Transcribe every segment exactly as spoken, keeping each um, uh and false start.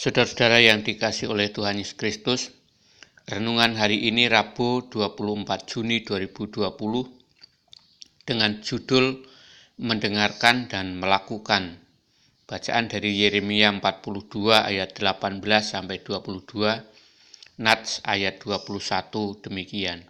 Saudara-saudara yang dikasihi oleh Tuhan Yesus Kristus, renungan hari ini Rabu dua puluh empat Juni dua ribu dua puluh dengan judul Mendengarkan dan Melakukan. Bacaan dari Yeremia empat puluh dua ayat delapan belas sampai dua puluh dua, Nats ayat dua puluh satu demikian.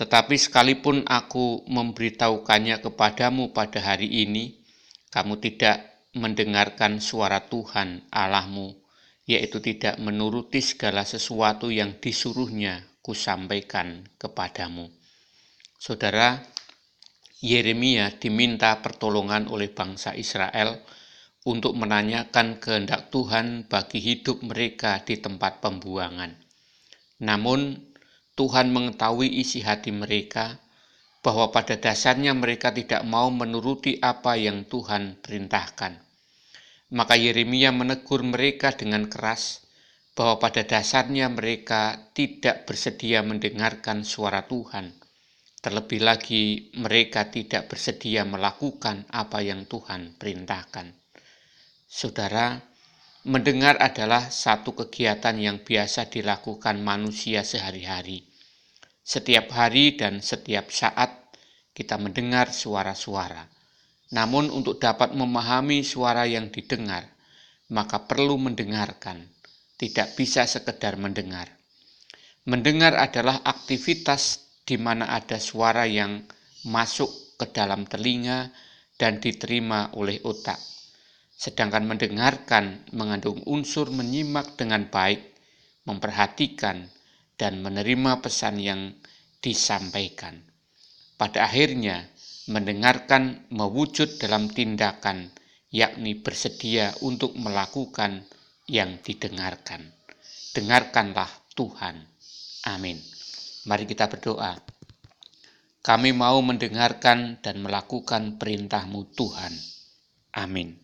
Tetapi sekalipun aku memberitahukannya kepadamu pada hari ini, kamu tidak mendengarkan suara Tuhan Allahmu, yaitu tidak menuruti segala sesuatu yang disuruhnya kusampaikan kepadamu. Saudara, Yeremia diminta pertolongan oleh bangsa Israel untuk menanyakan kehendak Tuhan bagi hidup mereka di tempat pembuangan. Namun, Tuhan mengetahui isi hati mereka bahwa pada dasarnya mereka tidak mau menuruti apa yang Tuhan perintahkan. Maka Yeremia menegur mereka dengan keras bahwa pada dasarnya mereka tidak bersedia mendengarkan suara Tuhan. Terlebih lagi mereka tidak bersedia melakukan apa yang Tuhan perintahkan. Saudara, mendengar adalah satu kegiatan yang biasa dilakukan manusia sehari-hari. Setiap hari dan setiap saat kita mendengar suara-suara. Namun untuk dapat memahami suara yang didengar, maka perlu mendengarkan, tidak bisa sekedar mendengar. Mendengar adalah aktivitas di mana ada suara yang masuk ke dalam telinga dan diterima oleh otak. Sedangkan mendengarkan mengandung unsur menyimak dengan baik, memperhatikan, dan menerima pesan yang disampaikan. Pada akhirnya, mendengarkan mewujud dalam tindakan, yakni bersedia untuk melakukan yang didengarkan. Dengarkanlah Tuhan. Amin. Mari kita berdoa. Kami mau mendengarkan dan melakukan perintah-Mu Tuhan. Amin.